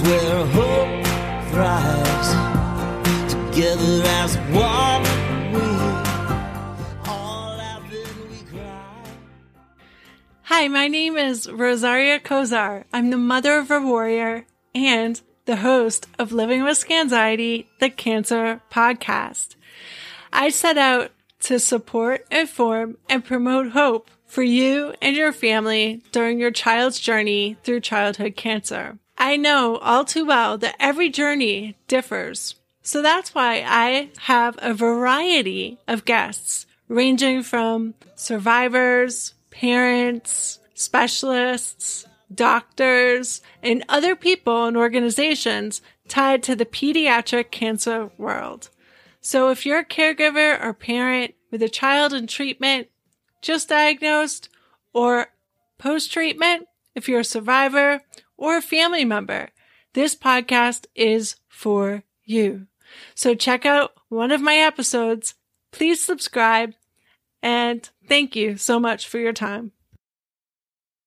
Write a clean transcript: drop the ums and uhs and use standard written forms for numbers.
is where hope thrives. Together as one, we all laugh and we cry. Hi, my name is Rosaria Kozar. I'm the mother of a warrior and the host of Living With Anxiety, the Cancer Podcast. I set out to support, inform, and promote hope for you and your family during your child's journey through childhood cancer. I know all too well that every journey differs. So that's why I have a variety of guests, ranging from survivors, parents, specialists, doctors, and other people and organizations tied to the pediatric cancer world. So if you're a caregiver or parent with a child in treatment, just diagnosed, or post-treatment, if you're a survivor or a family member, this podcast is for you. So check out one of my episodes. Please subscribe, and thank you so much for your time.